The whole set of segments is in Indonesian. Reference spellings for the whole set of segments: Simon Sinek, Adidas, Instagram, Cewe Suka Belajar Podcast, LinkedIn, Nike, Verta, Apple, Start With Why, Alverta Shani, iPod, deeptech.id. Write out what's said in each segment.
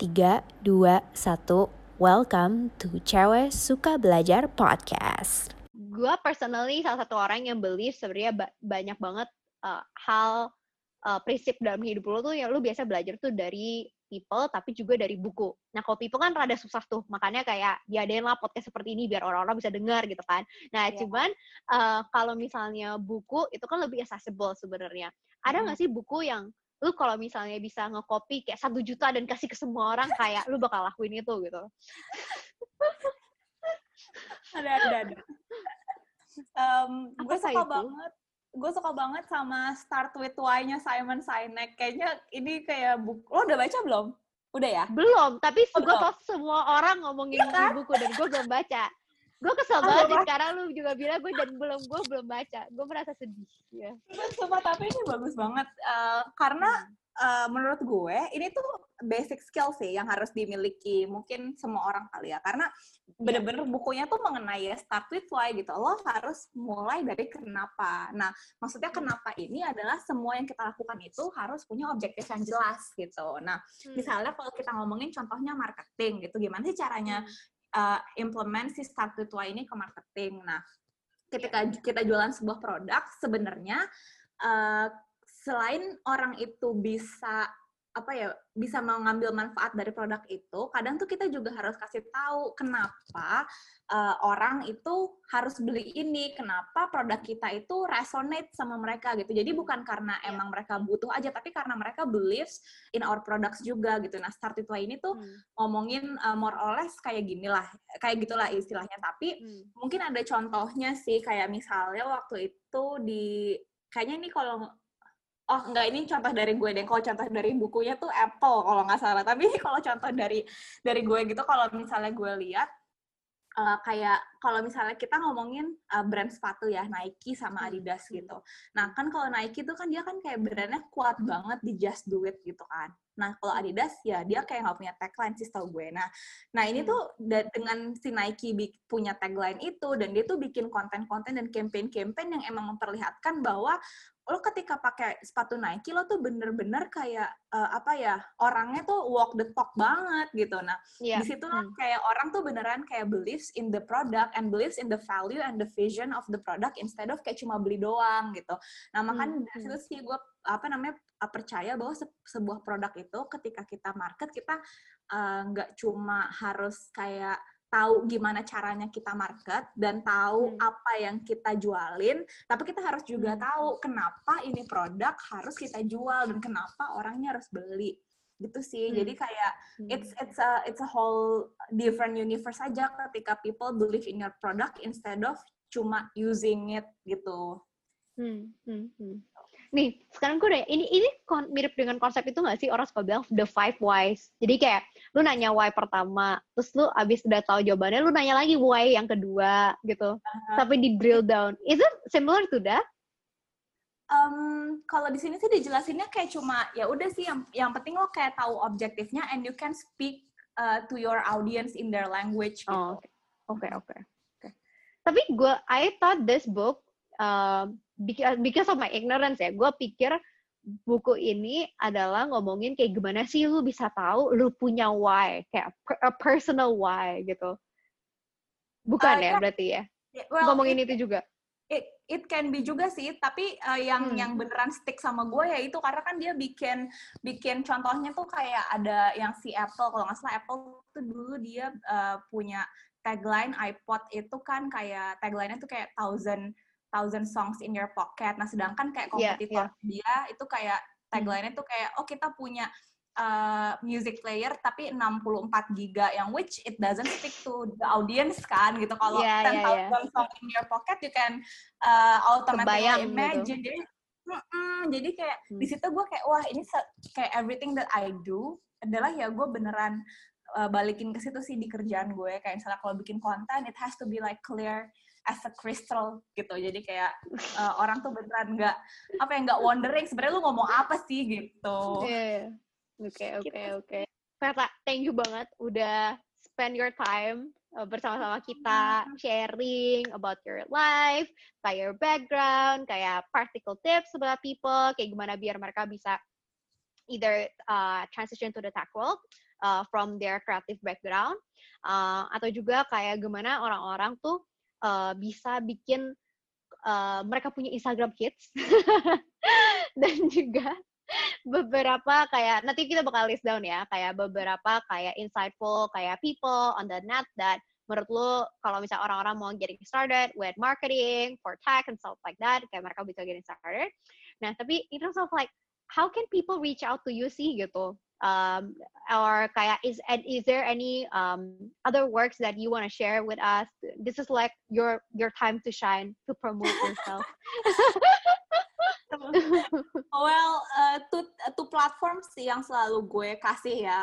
3, 2, 1, welcome to Cewe Suka Belajar Podcast. Gue personally salah satu orang yang believe sebenarnya banyak banget prinsip dalam hidup lo tuh yang lo biasa belajar tuh dari people, tapi juga dari buku. Nah kalau people kan rada susah tuh, makanya kayak diadain lah podcast seperti ini biar orang-orang bisa dengar gitu kan. Nah yeah. cuman kalau misalnya buku itu kan lebih accessible sebenarnya. Ada nggak sih buku yang lu kalau misalnya bisa nge-copy kayak 1 juta dan kasih ke semua orang, kayak lu bakal lakuin itu gitu? Ada. Gue suka banget sama Start With Why-nya Simon Sinek. Kayaknya ini kayak buku. Lo udah baca belum? Udah ya? Belum, tapi gue tau semua orang ngomongin ya, buku dan gue belum baca. Gue kesel banget sekarang lu juga bilang gue belum baca. Gue merasa sedih ya. Sumpah, tapi ini bagus banget karena menurut gue ini tuh basic skill sih yang harus dimiliki mungkin semua orang kali ya, karena bener-bener bukunya tuh mengenai start with why gitu. Lo harus mulai dari kenapa. Nah maksudnya kenapa ini adalah semua yang kita lakukan itu harus punya objektif yang jelas gitu. Nah misalnya kalau kita ngomongin contohnya marketing gitu, gimana sih caranya implement si Start With Why ini ke marketing. Nah, ketika kita jualan sebuah produk, sebenarnya selain orang itu bisa bisa mengambil manfaat dari produk itu, kadang tuh kita juga harus kasih tahu kenapa orang itu harus beli ini, kenapa produk kita itu resonate sama mereka gitu. Jadi bukan karena emang mereka butuh aja, tapi karena mereka believes in our products juga gitu. Nah, Start With Why ini tuh ngomongin more or less kayak gitulah istilahnya. Tapi mungkin ada contohnya sih, kayak misalnya waktu itu ini contoh dari gue deh. Kalau contoh dari bukunya tuh Apple kalau nggak salah. Tapi kalau contoh dari gue gitu, kalau misalnya gue lihat kayak kalau misalnya kita ngomongin brand sepatu ya, Nike sama Adidas gitu. Nah kan kalau Nike tuh kan dia kan kayak brandnya kuat banget di just do it gitu kan. Nah kalau Adidas ya dia kayak nggak punya tagline sih tau gue. Nah ini tuh dengan si Nike punya tagline itu, dan dia tuh bikin konten-konten dan campaign-campaign yang emang memperlihatkan bahwa lo ketika pakai sepatu Nike lo tuh bener-bener kayak orangnya tuh walk the talk banget gitu. Nah di situ kayak orang tuh beneran kayak believes in the product and believes in the value and the vision of the product instead of kayak cuma beli doang gitu. Nah makanya dari situ sih gue percaya bahwa sebuah produk itu ketika kita market, kita nggak cuma harus kayak tahu gimana caranya kita market dan tahu apa yang kita jualin, tapi kita harus juga tahu kenapa ini produk harus kita jual dan kenapa orangnya harus beli gitu sih. Jadi kayak it's a whole different universe aja ketika people believe in your product instead of cuma using it gitu. Nih, sekarang gue nanya, ini mirip dengan konsep itu gak sih? Orang suka bilang the 5 whys. Jadi kayak, lu nanya why pertama, terus lu abis udah tahu jawabannya, lu nanya lagi why yang kedua, gitu. Sampai di drill down. Is it similar to that? Kalau di sini sih dijelasinnya kayak cuma, ya udah sih, yang penting lo kayak tahu objektifnya, and you can speak to your audience in their language, gitu. Okay. Tapi gue, I thought this book, because of my ignorance ya, gue pikir buku ini adalah ngomongin kayak gimana sih lu bisa tahu lu punya why, kayak a personal why gitu. Bukan ya berarti ya? Well, ngomongin itu juga? It can be juga sih, tapi yang beneran stick sama gue ya itu, karena kan dia bikin contohnya tuh kayak ada yang si Apple, kalau nggak salah Apple tuh dulu dia punya tagline iPod itu kan kayak tagline-nya tuh kayak 1,000 songs in your pocket. Nah, sedangkan kayak kompetitor dia itu kayak tagline-nya tuh kayak, oh kita punya music player tapi 64 giga, yang which it doesn't speak to the audience kan gitu. Kalau 10,000 songs in your pocket, you can automatically imagine. Gitu. Jadi kayak di situ gue kayak, wah ini kayak everything that I do adalah ya gue beneran balikin ke situ sih di kerjaan gue. Kayak misalnya kalau bikin konten, it has to be like clear as a crystal gitu. Jadi kayak orang tuh beneran nggak wondering sebenarnya lu ngomong apa sih gitu. Oke. Ferta, thank you banget udah spend your time bersama-sama kita, sharing about your life, kayak your background, kayak practical tips about people, kayak gimana biar mereka bisa either transition to the tech world from their creative background, atau juga kayak gimana orang-orang tuh bisa bikin mereka punya Instagram Kids dan juga beberapa kayak nanti kita bakal list down ya, kayak beberapa kayak insightful kayak people on the net that menurut lo kalau misalnya orang-orang mau getting started with marketing for tech and stuff like that, kayak mereka bisa getting started. Nah, tapi in terms of like how can people reach out to you sih gitu? Or kayak is there any other works that you want to share with us? This is like your time to shine to promote yourself. Well, two platforms sih yang selalu gue kasih ya.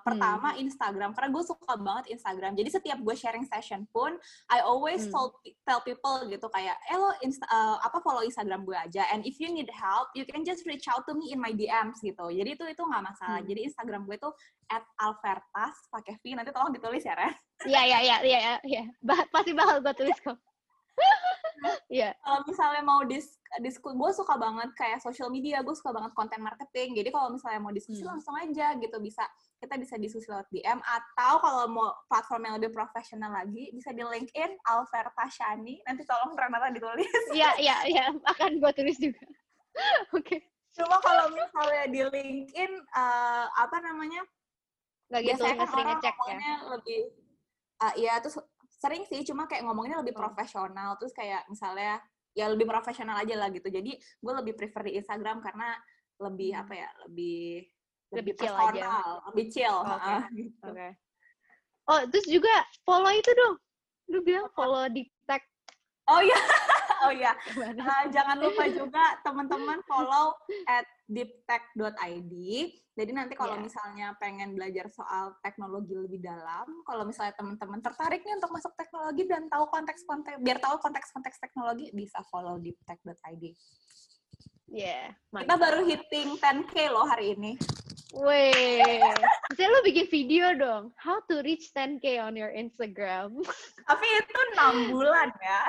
Pertama Instagram, karena gue suka banget Instagram. Jadi setiap gue sharing session pun, I always tell people gitu kayak, lo follow Instagram gue aja. And if you need help, you can just reach out to me in my DMs gitu. Jadi itu nggak masalah. Jadi Instagram gue tuh @alvertas pakai V. Nanti tolong ditulis ya, Ren. Iya. Pasti bakal gue tulis kok. Yeah. Kalau misalnya mau diskusi, gue suka banget kayak social media, gue suka banget konten marketing. Jadi kalau misalnya mau diskusi langsung aja gitu, kita bisa diskusi lewat DM, atau kalau mau platform yang lebih profesional lagi bisa di LinkedIn Alverta Shani. Nanti tolong Renata ditulis. Iya, akan gue tulis juga. Oke. Cuma kalau misalnya di LinkedIn nggak gitu, saya sering ngecek ya. Lebih terus sering sih, cuma kayak ngomonginnya lebih profesional, terus kayak misalnya ya lebih profesional aja lah gitu. Jadi gue lebih prefer di Instagram karena lebih lebih personal aja. Lebih chill. Okay. Oh, terus juga follow itu dong, lu bilang follow di tag. Oh iya. Jangan lupa juga teman-teman follow @deeptech.id. Jadi nanti kalau misalnya pengen belajar soal teknologi lebih dalam, kalau misalnya teman-teman tertarik nih untuk masuk teknologi dan tahu konteks-konteks, biar tahu konteks-konteks teknologi, bisa follow deeptech.id. Kita baru hitting 10K loh hari ini. Weh, misalnya lo bikin video dong, how to reach 10K on your Instagram. Tapi itu 6 bulan ya.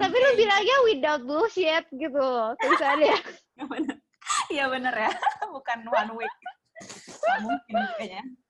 Tapi lo bilangnya without bullshit gitu, tulisannya. Iya bener ya, bukan one week. Mungkin kayaknya.